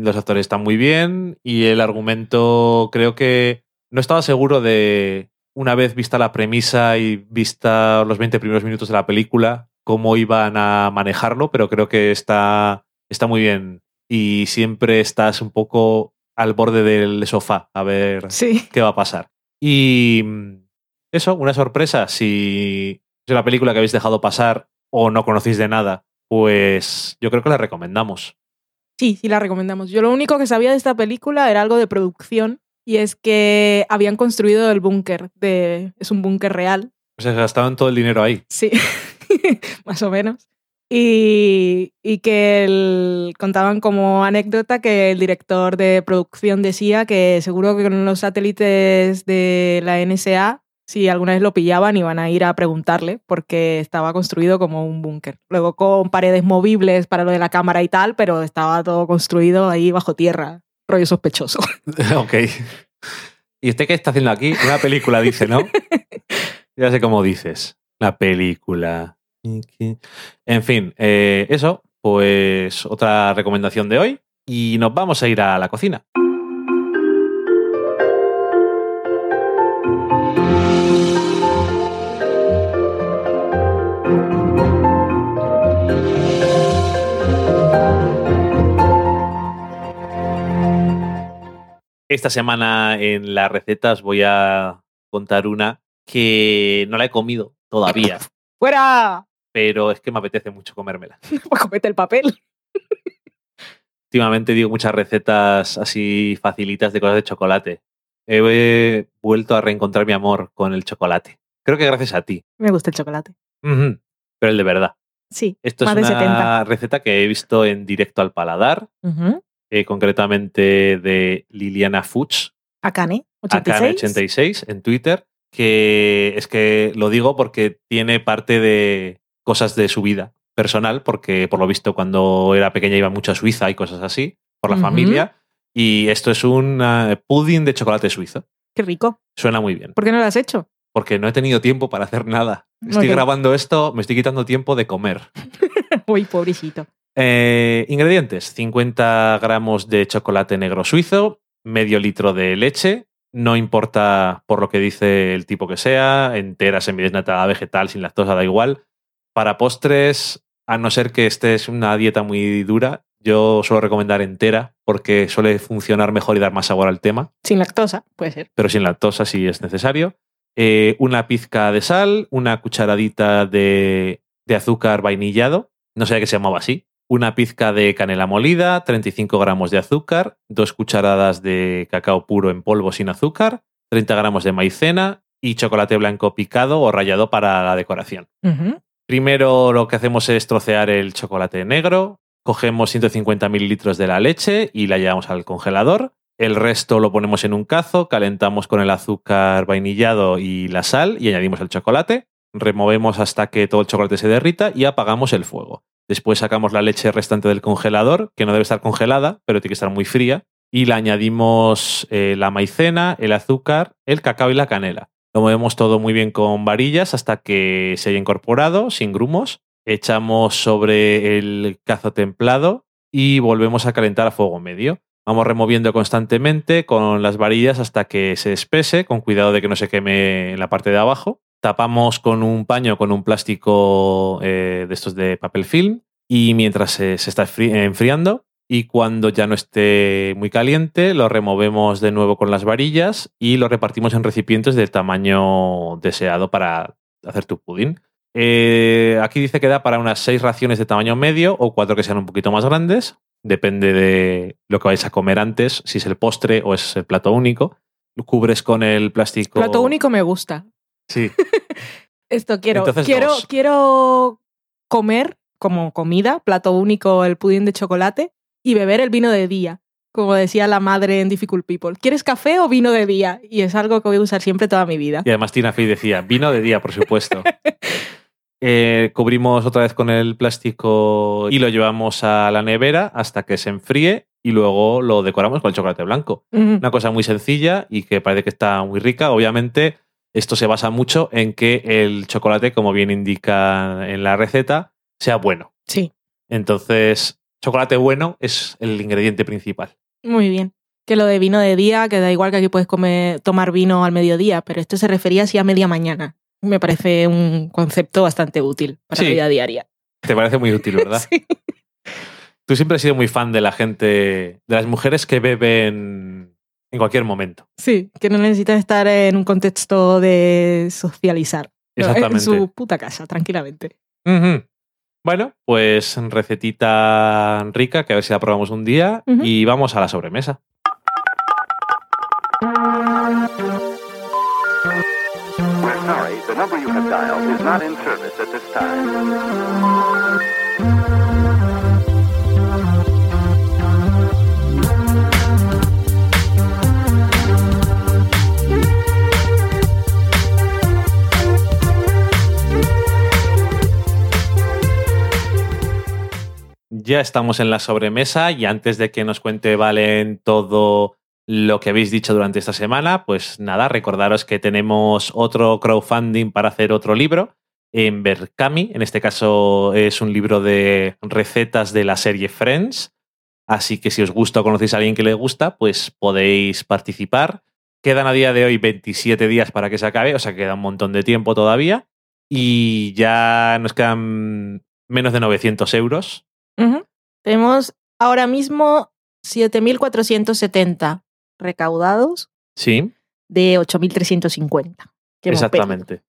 los actores están muy bien, y el argumento creo que no estaba seguro de, una vez vista la premisa y vista los 20 primeros minutos de la película, cómo iban a manejarlo, pero creo que está muy bien, y siempre estás un poco al borde del sofá a ver qué va a pasar. Y eso, una sorpresa, si es la película que habéis dejado pasar o no conocéis de nada, pues yo creo que la recomendamos. Sí, la recomendamos. Yo lo único que sabía de esta película era algo de producción y es que habían construido el búnker. Es un búnker real. O sea, gastaban todo el dinero ahí. Sí, más o menos. Y que contaban como anécdota que el director de producción decía que seguro que con los satélites de la NSA... si alguna vez lo pillaban, iban a ir a preguntarle porque estaba construido como un búnker. Luego con paredes movibles para lo de la cámara y tal, pero estaba todo construido ahí bajo tierra. Rollo sospechoso. Ok. ¿Y usted qué está haciendo aquí? Una película, dice, ¿no? Ya sé cómo dices. La película. En fin, eso, pues otra recomendación de hoy. Y nos vamos a ir a la cocina. Esta semana en las recetas voy a contar una que no la he comido todavía. ¡Fuera! Pero es que me apetece mucho comérmela. Pues comete el papel. Últimamente digo muchas recetas así facilitas de cosas de chocolate. He vuelto a reencontrar mi amor con el chocolate. Creo que gracias a ti. Me gusta el chocolate. Pero el de verdad. Sí, esto más es de una 70. Receta que he visto en Directo al Paladar. Concretamente de Liliana Fuchs. Akane86 en Twitter, que es que lo digo porque tiene parte de cosas de su vida personal, porque por lo visto cuando era pequeña iba mucho a Suiza y cosas así, por la familia, y esto es un pudding de chocolate suizo. ¡Qué rico! Suena muy bien. ¿Por qué no lo has hecho? Porque no he tenido tiempo para hacer nada. Estoy grabando esto, me estoy quitando tiempo de comer. Uy, pobrecito. Ingredientes: 50 gramos de chocolate negro suizo, medio litro de leche, no importa por lo que dice el tipo que sea, entera, semidesnatada, vegetal, sin lactosa, da igual. Para postres, a no ser que estés en una dieta muy dura, yo suelo recomendar entera porque suele funcionar mejor y dar más sabor al tema. Sin lactosa, puede ser. Pero sin lactosa si es necesario. una pizca de sal, una cucharadita de azúcar vainillado, no sé qué se llamaba así, una pizca de canela molida, 35 gramos de azúcar, 2 cucharadas de cacao puro en polvo sin azúcar, 30 gramos de maicena y chocolate blanco picado o rallado para la decoración. Uh-huh. Primero lo que hacemos es trocear el chocolate negro, cogemos 150 mililitros de la leche y la llevamos al congelador. El resto lo ponemos en un cazo, calentamos con el azúcar vainillado y la sal y añadimos el chocolate. Removemos hasta que todo el chocolate se derrita y apagamos el fuego. Después sacamos la leche restante del congelador, que no debe estar congelada, pero tiene que estar muy fría, y le añadimos la maicena, el azúcar, el cacao y la canela. Lo movemos todo muy bien con varillas hasta que se haya incorporado, sin grumos. Echamos sobre el cazo templado y volvemos a calentar a fuego medio. Vamos removiendo constantemente con las varillas hasta que se espese, con cuidado de que no se queme en la parte de abajo. Tapamos con un paño, con un plástico de estos de papel film, y mientras se está enfriando, y cuando ya no esté muy caliente, lo removemos de nuevo con las varillas y lo repartimos en recipientes del tamaño deseado para hacer tu pudín. Aquí dice que da para unas 6 raciones de tamaño medio o 4 que sean un poquito más grandes. Depende de lo que vais a comer antes, si es el postre o es el plato único. Lo cubres con el plástico. Plato único me gusta. Sí. Esto quiero. Entonces, quiero comer como comida, plato único, el pudín de chocolate y beber el vino de día, como decía la madre en Difficult People. ¿Quieres café o vino de día? Y es algo que voy a usar siempre toda mi vida. Y además Tina Fey decía, vino de día, por supuesto. Cubrimos otra vez con el plástico y lo llevamos a la nevera hasta que se enfríe y luego lo decoramos con el chocolate blanco. Uh-huh. Una cosa muy sencilla y que parece que está muy rica. Obviamente esto se basa mucho en que el chocolate, como bien indica en la receta, sea bueno. Sí. Entonces, chocolate bueno es el ingrediente principal. Muy bien. Que lo de vino de día, que da igual que aquí puedes tomar vino al mediodía, pero esto se refería así a media mañana. Me parece un concepto bastante útil para la vida diaria. Te parece muy útil, ¿verdad? Sí. Tú siempre has sido muy fan de la gente, de las mujeres que beben en cualquier momento. Sí, que no necesitan estar en un contexto de socializar. Exactamente. En su puta casa, tranquilamente. Uh-huh. Bueno, pues recetita rica, que a ver si la probamos un día. Uh-huh. Y vamos a la sobremesa. Ya estamos en la sobremesa y antes de que nos cuente Valen todo lo que habéis dicho durante esta semana, pues nada, recordaros que tenemos otro crowdfunding para hacer otro libro en Berkami. En este caso es un libro de recetas de la serie Friends. Así que si os gusta o conocéis a alguien que le gusta, pues podéis participar. Quedan a día de hoy 27 días para que se acabe, o sea que queda un montón de tiempo todavía. Y ya nos quedan menos de 900 euros. Uh-huh. Tenemos ahora mismo 7.470 recaudados, sí, de 8.350. Exactamente.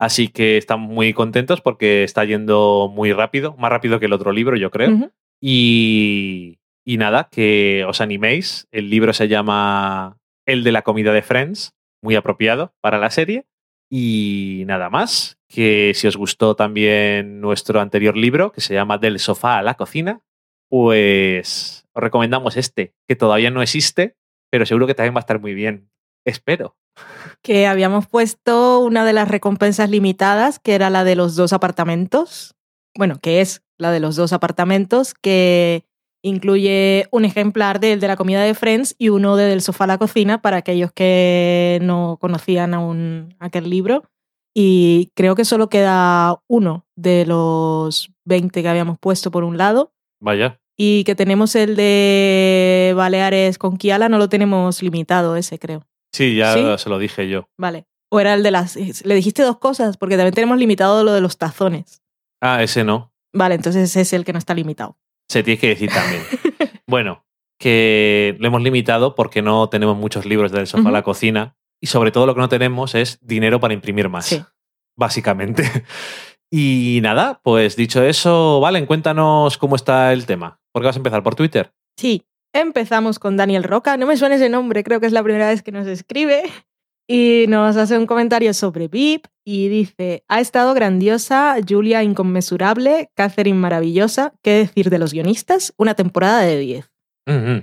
Así que estamos muy contentos porque está yendo muy rápido, más rápido que el otro libro, yo creo. Uh-huh. Y nada, que os animéis. El libro se llama El de la comida de Friends, muy apropiado para la serie. Y nada más, que si os gustó también nuestro anterior libro, que se llama Del Sofá a la Cocina, pues os recomendamos este, que todavía no existe, pero seguro que también va a estar muy bien. Espero. Que habíamos puesto una de las recompensas limitadas, que era la de los 2 apartamentos. Bueno, que es la de los 2 apartamentos, que incluye un ejemplar del de la comida de Friends y uno de Del Sofá a la Cocina, para aquellos que no conocían aún aquel libro. Y creo que solo queda uno de los 20 que habíamos puesto por un lado. Vaya. Y que tenemos el de Baleares con Kiala, no lo tenemos limitado ese, creo. Sí, ya. ¿Sí? Se lo dije yo. Vale. O era el de las... Le dijiste 2 cosas, porque también tenemos limitado lo de los tazones. Ah, ese no. Vale, entonces ese es el que no está limitado. Se tiene que decir también. Bueno, que lo hemos limitado porque no tenemos muchos libros del sofá a la cocina Y sobre todo lo que no tenemos es dinero para imprimir más, sí, básicamente. Y nada, pues dicho eso, Valen, cuéntanos cómo está el tema. ¿Por qué vas a empezar? ¿Por Twitter? Sí, empezamos con Daniel Roca. No me suena ese nombre, creo que es la primera vez que nos escribe. Y nos hace un comentario sobre VIP y dice: ha estado grandiosa, Julia inconmensurable, Catherine maravillosa, ¿qué decir de los guionistas? Una temporada de 10. Uh-huh.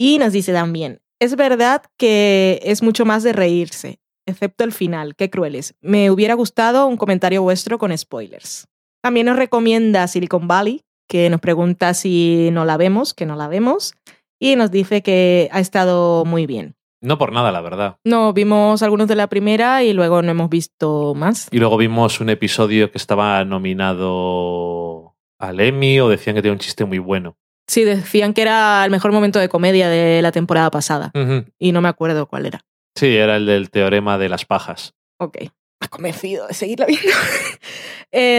Y nos dice también: es verdad que es mucho más de reírse, excepto el final, qué crueles. Me hubiera gustado un comentario vuestro con spoilers. También nos recomienda Silicon Valley, que nos pregunta si no la vemos, que no la vemos, y nos dice que ha estado muy bien. No por nada, la verdad. No, vimos algunos de la primera y luego no hemos visto más. Y luego vimos un episodio que estaba nominado al Emmy, o decían que tenía un chiste muy bueno. Sí, decían que era el mejor momento de comedia de la temporada pasada. Uh-huh. Y no me acuerdo cuál era. Sí, era el del teorema de las pajas. Ok. Me has convencido de seguirla viendo.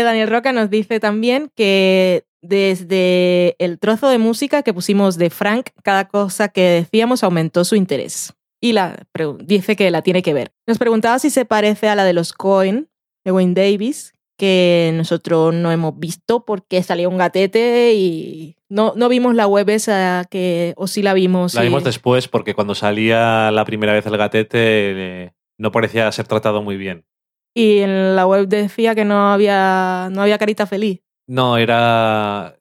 Daniel Roca nos dice también que desde el trozo de música que pusimos de Frank, cada cosa que decíamos aumentó su interés. Y dice que la tiene que ver. Nos preguntaba si se parece a la de los Coen, de Wayne Davis, que nosotros no hemos visto porque salió un gatete y no vimos la web esa, que o sí la vimos. La vimos después porque cuando salía la primera vez el gatete no parecía ser tratado muy bien. Y en la web decía que no había carita feliz. No, era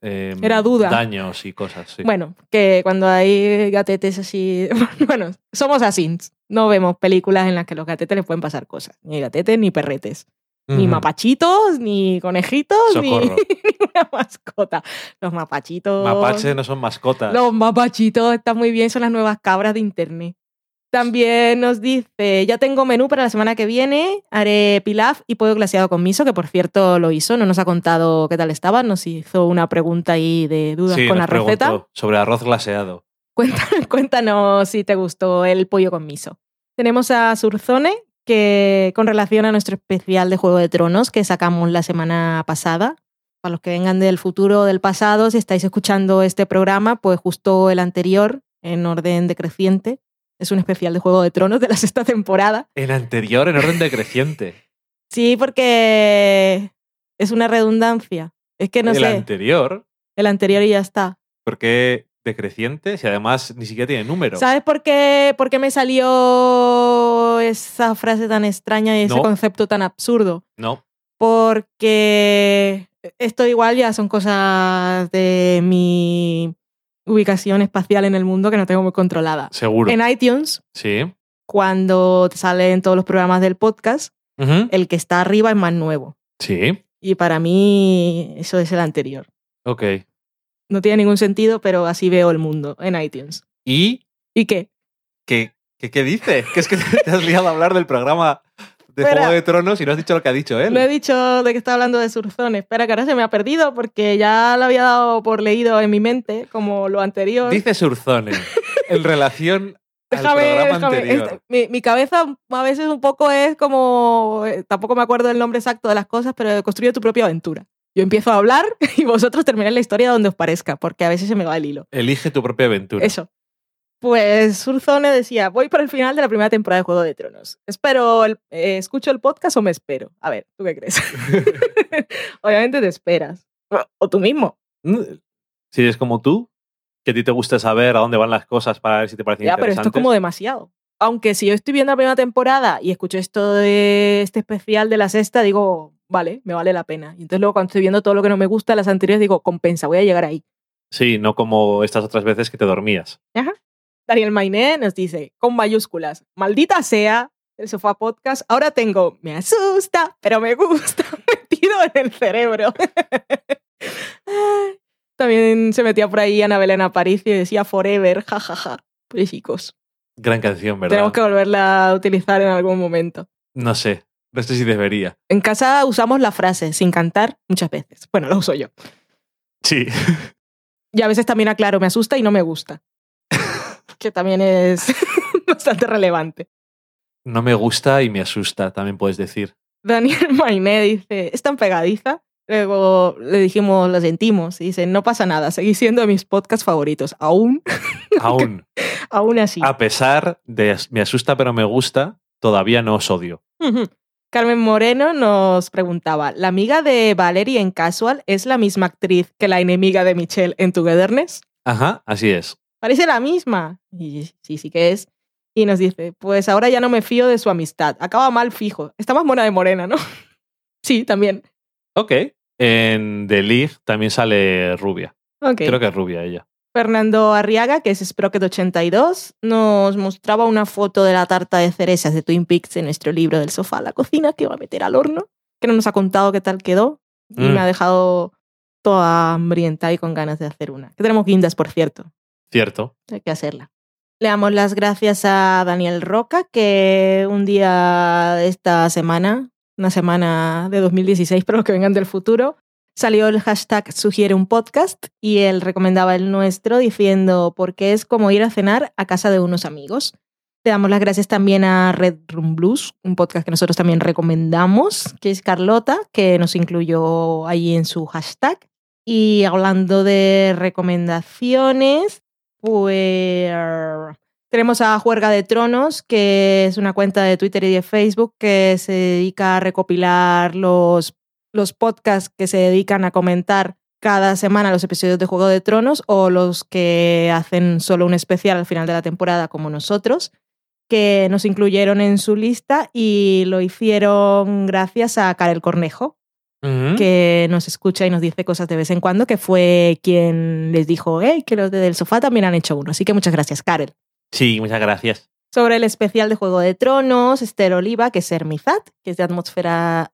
duda. Daños y cosas. Sí. Bueno, que cuando hay gatetes así... Bueno, somos asins. No vemos películas en las que los gatetes les pueden pasar cosas. Ni gatetes, ni perretes. Mm. Ni mapachitos, ni conejitos, ni una mascota. Los mapachitos... Mapaches no son mascotas. Los mapachitos están muy bien, son las nuevas cabras de internet. También nos dice: ya tengo menú para la semana que viene, haré pilaf y pollo glaseado con miso, que por cierto lo hizo, no nos ha contado qué tal estaba, nos hizo una pregunta ahí de dudas, sí, con la receta. Sobre arroz glaseado. Cuéntanos si te gustó el pollo con miso. Tenemos a Surzone, que con relación a nuestro especial de Juego de Tronos que sacamos la semana pasada, para los que vengan del futuro o del pasado, si estáis escuchando este programa, pues justo el anterior, en orden decreciente. Es un especial de Juego de Tronos de la sexta temporada. El anterior en orden decreciente. Sí, porque es una redundancia. Es que no sé. El anterior y ya está. ¿Por qué decreciente? Si además ni siquiera tiene número. ¿Sabes por qué me salió esa frase tan extraña y ese concepto tan absurdo? No. Porque esto igual ya son cosas de mi ubicación espacial en el mundo que no tengo muy controlada. Seguro. En iTunes, sí, cuando te salen todos los programas del podcast, uh-huh, el que está arriba es más nuevo. Sí. Y para mí eso es el anterior. Ok. No tiene ningún sentido, pero así veo el mundo en iTunes. ¿Y? ¿Y qué? ¿Qué dices? Que es que te has liado a hablar del programa de Juego de Tronos y no has dicho lo que ha dicho él. No he dicho de que está hablando de Surzone. Espera, que ahora se me ha perdido porque ya lo había dado por leído en mi mente, como lo anterior. Dice Surzone en relación al programa anterior. Mi cabeza a veces un poco es como... Tampoco me acuerdo el nombre exacto de las cosas, pero construye tu propia aventura. Yo empiezo a hablar y vosotros termináis la historia donde os parezca, porque a veces se me va el hilo. Elige tu propia aventura. Eso. Pues Surzone decía: voy por el final de la primera temporada de Juego de Tronos. ¿Escucho el podcast o me espero? A ver, ¿tú qué crees? Obviamente te esperas. O tú mismo. Si eres como tú, que a ti te gusta saber a dónde van las cosas para ver si te parece interesante. Ya, pero esto es como demasiado. Aunque si yo estoy viendo la primera temporada y escucho esto de este especial de la sexta, digo, vale, me vale la pena. Y entonces luego cuando estoy viendo todo lo que no me gusta de las anteriores, digo, compensa, voy a llegar ahí. Sí, no como estas otras veces que te dormías. Ajá. Daniel Mainé nos dice, con mayúsculas, maldita sea, el sofá podcast, ahora tengo, me asusta, pero me gusta, metido en el cerebro. También se metía por ahí Ana Belén Aparicio y decía Forever, jajaja. Ja, ja. Pues chicos. Gran canción, ¿verdad? Tenemos que volverla a utilizar en algún momento. No sé si debería. En casa usamos la frase, sin cantar, muchas veces. Bueno, la uso yo. Sí. Y a veces también aclaro, me asusta y no me gusta, que también es bastante relevante. No me gusta y me asusta, también puedes decir. Daniel Mainé dice, es tan pegadiza. Luego le dijimos, lo sentimos. Y dice, no pasa nada, seguís siendo de mis podcasts favoritos. Aún así. A pesar de me asusta pero me gusta, todavía no os odio. Carmen Moreno nos preguntaba, ¿la amiga de Valerie en Casual es la misma actriz que la enemiga de Michelle en Togetherness? Ajá, así es. Parece la misma. Y sí, sí que es. Y nos dice, pues ahora ya no me fío de su amistad. Acaba mal fijo. Está más mona de morena, ¿no? Sí, también. Ok. En The League también sale rubia. Okay. Creo que es rubia ella. Fernando Arriaga, que es Sprocket82, nos mostraba una foto de la tarta de cerezas de Twin Peaks en nuestro libro Del Sofá a la Cocina, que va a meter al horno, que no nos ha contado qué tal quedó y me ha dejado toda hambrienta y con ganas de hacer una. Que tenemos guindas, por cierto. Cierto. Hay que hacerla. Le damos las gracias a Daniel Roca, que un día esta semana, una semana de 2016 para los que vengan del futuro, salió el hashtag sugiere un podcast y él recomendaba el nuestro diciendo porque es como ir a cenar a casa de unos amigos. Le damos las gracias también a Red Room Blues, un podcast que nosotros también recomendamos, que es Carlota, que nos incluyó ahí en su hashtag. Y hablando de recomendaciones, pues tenemos a Juego de Tronos, que es una cuenta de Twitter y de Facebook que se dedica a recopilar los podcasts que se dedican a comentar cada semana los episodios de Juego de Tronos o los que hacen solo un especial al final de la temporada como nosotros, que nos incluyeron en su lista y lo hicieron gracias a Karel Cornejo, que nos escucha y nos dice cosas de vez en cuando, que fue quien les dijo que los de Del Sofá también han hecho uno. Así que muchas gracias, Karel. Sí, muchas gracias. Sobre el especial de Juego de Tronos, Esther Oliva, que es Hermizat, que es de Atmósfera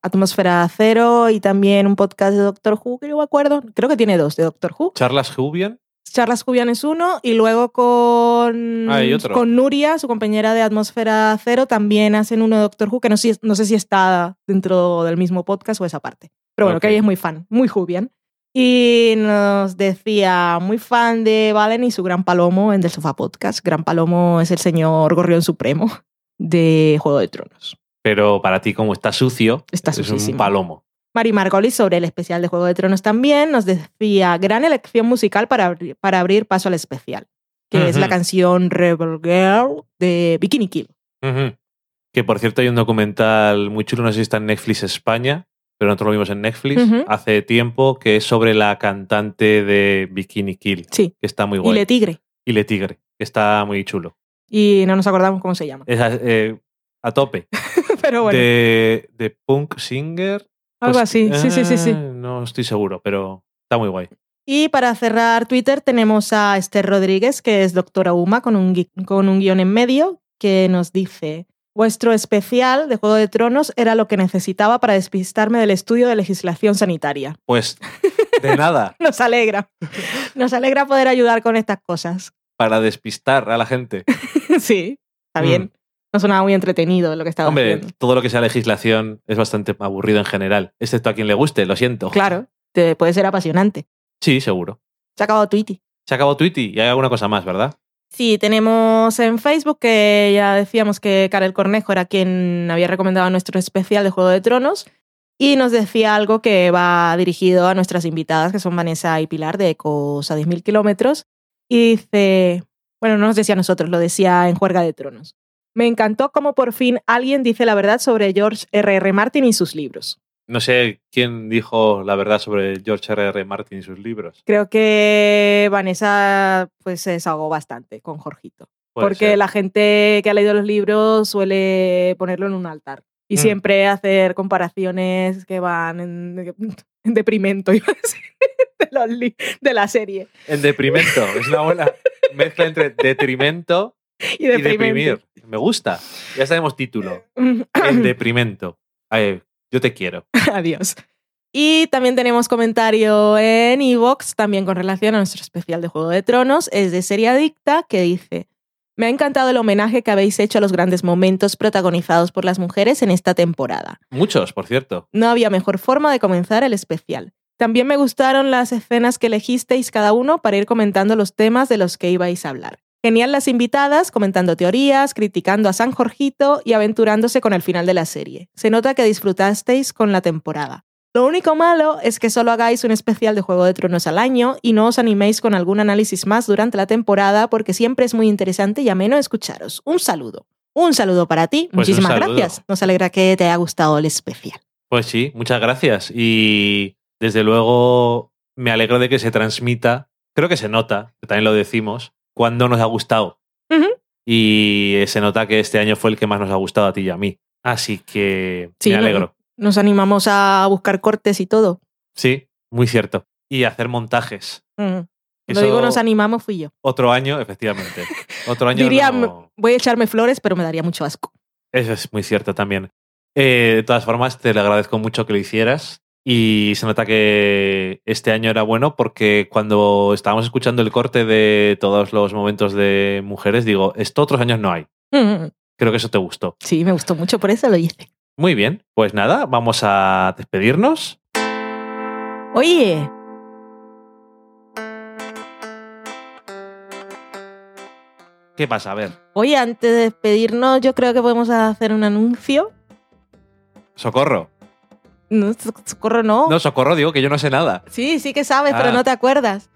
Cero, y también un podcast de Doctor Who, que no me acuerdo. Creo que tiene dos de Doctor Who. Charlas Jubian. Charlas Jubian es uno, y luego con Nuria, su compañera de Atmósfera Cero, también hacen uno de Doctor Who, que no sé si está dentro del mismo podcast o esa parte. Pero bueno, okay. Que ella es muy fan, muy Jubian. Y nos decía, muy fan de Valen y su Gran Palomo en Del Sofá Podcast. Gran Palomo es el señor Gorrión Supremo de Juego de Tronos. Pero para ti, como está sucio, es un palomo. Mari Margolis, sobre el especial de Juego de Tronos también, nos decía, gran elección musical para abrir paso al especial, que es la canción Rebel Girl de Bikini Kill. Que, por cierto, hay un documental muy chulo, no sé si está en Netflix España, pero nosotros lo vimos en Netflix hace tiempo, que es sobre la cantante de Bikini Kill, sí, que está muy guay. Y Le Tigre, que está muy chulo. Y no nos acordamos cómo se llama. Es a tope. Pero bueno. De Punk Singer. Algo así, sí. No estoy seguro, pero está muy guay. Y para cerrar Twitter tenemos a Esther Rodríguez, que es Doctora Uma, con un guión en medio, que nos dice... Vuestro especial de Juego de Tronos era lo que necesitaba para despistarme del estudio de legislación sanitaria. Pues, de nada. Nos alegra poder ayudar con estas cosas. Para despistar a la gente. Sí, está bien. No sonaba muy entretenido lo que estaba haciendo. Hombre, todo lo que sea legislación es bastante aburrido en general. Excepto a quien le guste, lo siento. Claro, puede ser apasionante. Sí, seguro. Se acabó Tweety y hay alguna cosa más, ¿verdad? Sí, tenemos en Facebook, que ya decíamos que Karel Cornejo era quien había recomendado nuestro especial de Juego de Tronos, y nos decía algo que va dirigido a nuestras invitadas, que son Vanessa y Pilar, de Ecos a 10.000 kilómetros, y dice, bueno, no nos decía a nosotros, lo decía en Juego de Tronos. Me encantó cómo por fin alguien dice la verdad sobre George R. R. Martin y sus libros. No sé quién dijo la verdad sobre George R. R. Martin y sus libros. Creo que Vanessa pues se desahogó bastante con Jorgito. Porque la gente que ha leído los libros suele ponerlo en un altar. Y siempre hacer comparaciones que van en deprimento, iba a decir, de la serie. En deprimento. Es una buena mezcla entre detrimento y deprimir. Me gusta. Ya sabemos título. En deprimento. Yo te quiero. Adiós. Y también tenemos comentario en iVoox, también con relación a nuestro especial de Juego de Tronos. Es de Serie Adicta, que dice: Me ha encantado el homenaje que habéis hecho a los grandes momentos protagonizados por las mujeres en esta temporada. Muchos, por cierto. No había mejor forma de comenzar el especial. También me gustaron las escenas que elegisteis cada uno para ir comentando los temas de los que ibais a hablar. Genial las invitadas, comentando teorías, criticando a San Jorgito y aventurándose con el final de la serie. Se nota que disfrutasteis con la temporada. Lo único malo es que solo hagáis un especial de Juego de Tronos al año y no os animéis con algún análisis más durante la temporada porque siempre es muy interesante y ameno escucharos. Un saludo. un saludo para ti. Pues muchísimas gracias. Nos alegra que te haya gustado el especial. Pues sí, muchas gracias. Y desde luego me alegro de que se transmita, creo que se nota, que también lo decimos, cuando nos ha gustado. Uh-huh. Y se nota que este año fue el que más nos ha gustado a ti y a mí. Así que sí, me alegro. Nos animamos a buscar cortes y todo. Sí, muy cierto. Y hacer montajes. Uh-huh. Eso, lo digo, nos animamos, fui yo. Otro año, efectivamente. Otro año diría, no... voy a echarme flores, pero me daría mucho asco. Eso es muy cierto también. De todas formas, te lo agradezco mucho que lo hicieras. Y se nota que este año era bueno porque cuando estábamos escuchando el corte de todos los momentos de mujeres, digo, esto otros años no hay. Mm. Creo que eso te gustó. Sí, me gustó mucho, por eso lo hice. Muy bien, pues nada, vamos a despedirnos. Oye... ¿Qué pasa? A ver. Oye, antes de despedirnos, yo creo que podemos hacer un anuncio. ¿Socorro? No, socorro no. No, socorro, digo que yo no sé nada. Sí, sí que sabes, pero no te acuerdas.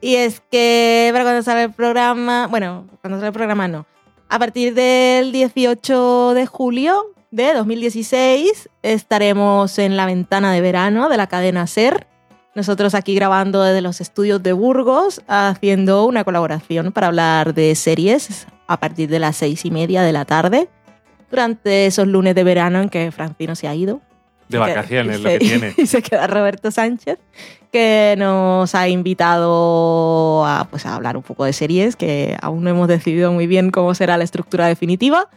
Y es que para cuando sale el programa... Bueno, cuando sale el programa no. A partir del 18 de julio de 2016 estaremos en la ventana de verano de la cadena SER. Nosotros aquí grabando desde los estudios de Burgos, haciendo una colaboración para hablar de series a partir de las 6:30 de la tarde, durante esos lunes de verano en que Francino se ha ido. De vacaciones, lo que tiene. Y se queda Roberto Sánchez, que nos ha invitado a, pues, a hablar un poco de series, que aún no hemos decidido muy bien cómo será la estructura definitiva.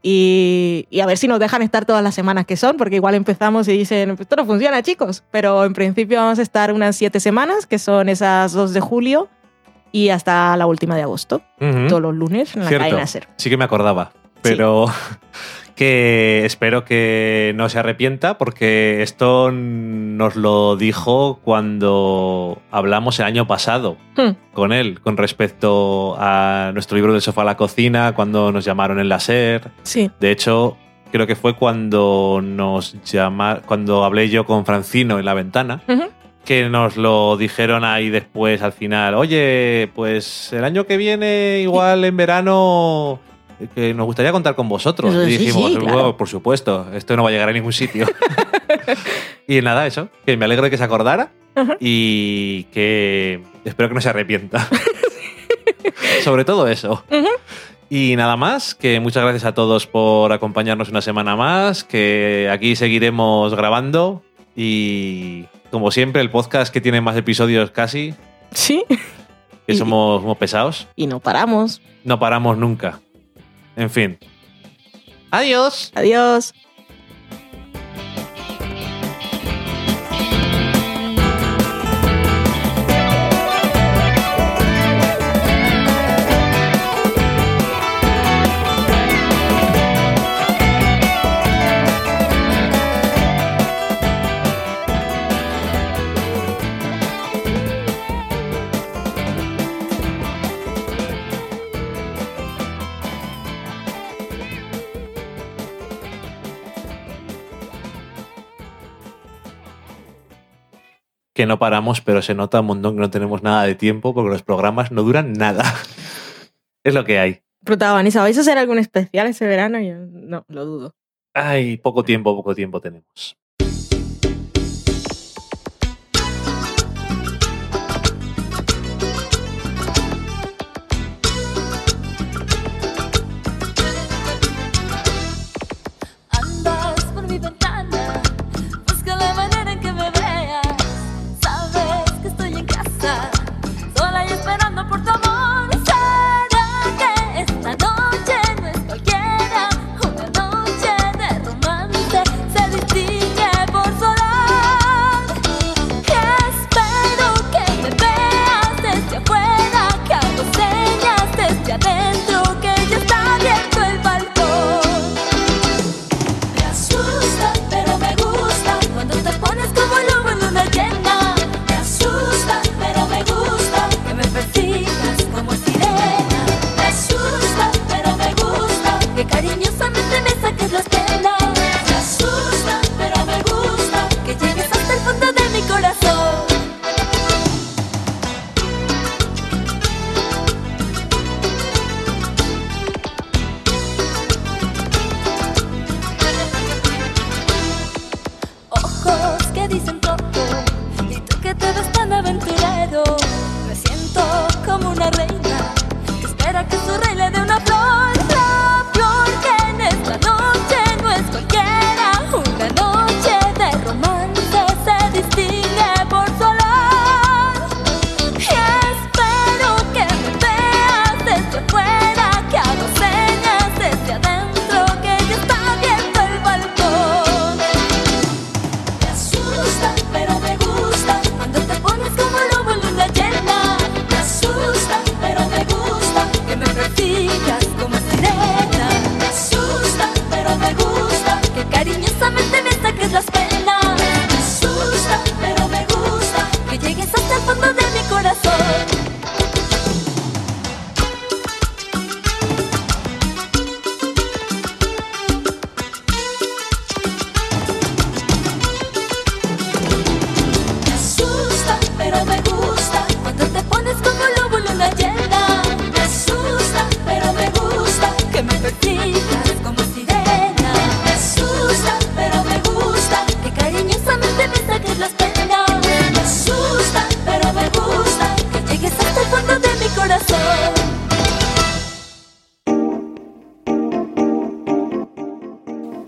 Y a ver si nos dejan estar todas las semanas que son, porque igual empezamos y dicen, esto no funciona, chicos, pero en principio vamos a estar unas 7 semanas, que son esas 2 de julio y hasta la última de agosto, uh-huh. Todos los lunes en la cadena SER. Sí que me acordaba, pero sí. Que espero que no se arrepienta, porque esto nos lo dijo cuando hablamos el año pasado con él, con respecto a nuestro libro Del Sofá a la Cocina, cuando nos llamaron en la SER. Sí. De hecho, creo que fue cuando cuando hablé yo con Francino en la ventana, uh-huh. Que nos lo dijeron ahí después al final. Oye, pues el año que viene, igual en verano... que nos gustaría contar con vosotros. Eso, y dijimos, sí, claro. Por supuesto, esto no va a llegar a ningún sitio. Y nada, eso, que me alegro de que se acordara. Ajá. Y que espero que no se arrepienta. Sobre todo eso. Uh-huh. Y nada más, que muchas gracias a todos por acompañarnos una semana más, que aquí seguiremos grabando y, como siempre, el podcast que tiene más episodios casi. Sí. Que somos pesados. Y no paramos. No paramos nunca. En fin. Adiós. Adiós. Que no paramos, pero se nota un montón que no tenemos nada de tiempo porque los programas no duran nada. Es lo que hay. Protagonista, ¿vais a hacer algún especial ese verano? Yo no, lo dudo. Ay, poco tiempo tenemos.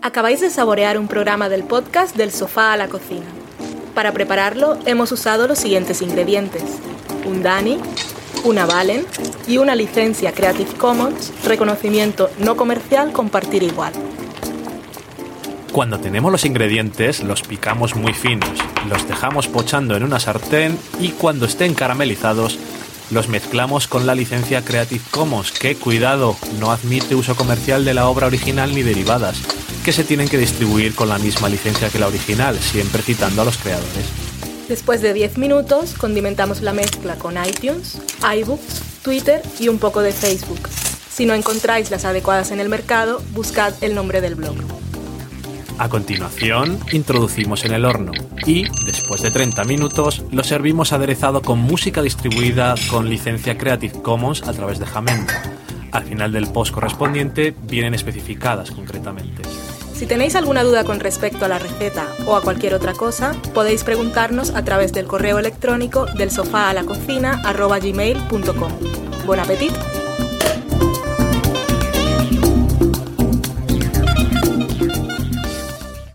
Acabáis de saborear un programa del podcast Del Sofá a la Cocina. Para prepararlo hemos usado los siguientes ingredientes: un Dani, una Valen y una licencia Creative Commons, reconocimiento no comercial, compartir igual. Cuando tenemos los ingredientes, los picamos muy finos, los dejamos pochando en una sartén y cuando estén caramelizados, los mezclamos con la licencia Creative Commons, que, cuidado, no admite uso comercial de la obra original ni derivadas, que se tienen que distribuir con la misma licencia que la original, siempre citando a los creadores. Después de 10 minutos, condimentamos la mezcla con iTunes, iBooks, Twitter y un poco de Facebook. Si no encontráis las adecuadas en el mercado, buscad el nombre del blog. A continuación, introducimos en el horno y, después de 30 minutos, lo servimos aderezado con música distribuida con licencia Creative Commons a través de Jamenda. Al final del post correspondiente vienen especificadas concretamente. Si tenéis alguna duda con respecto a la receta o a cualquier otra cosa, podéis preguntarnos a través del correo electrónico delsofaalacocina@gmail.com. ¡Buen apetito!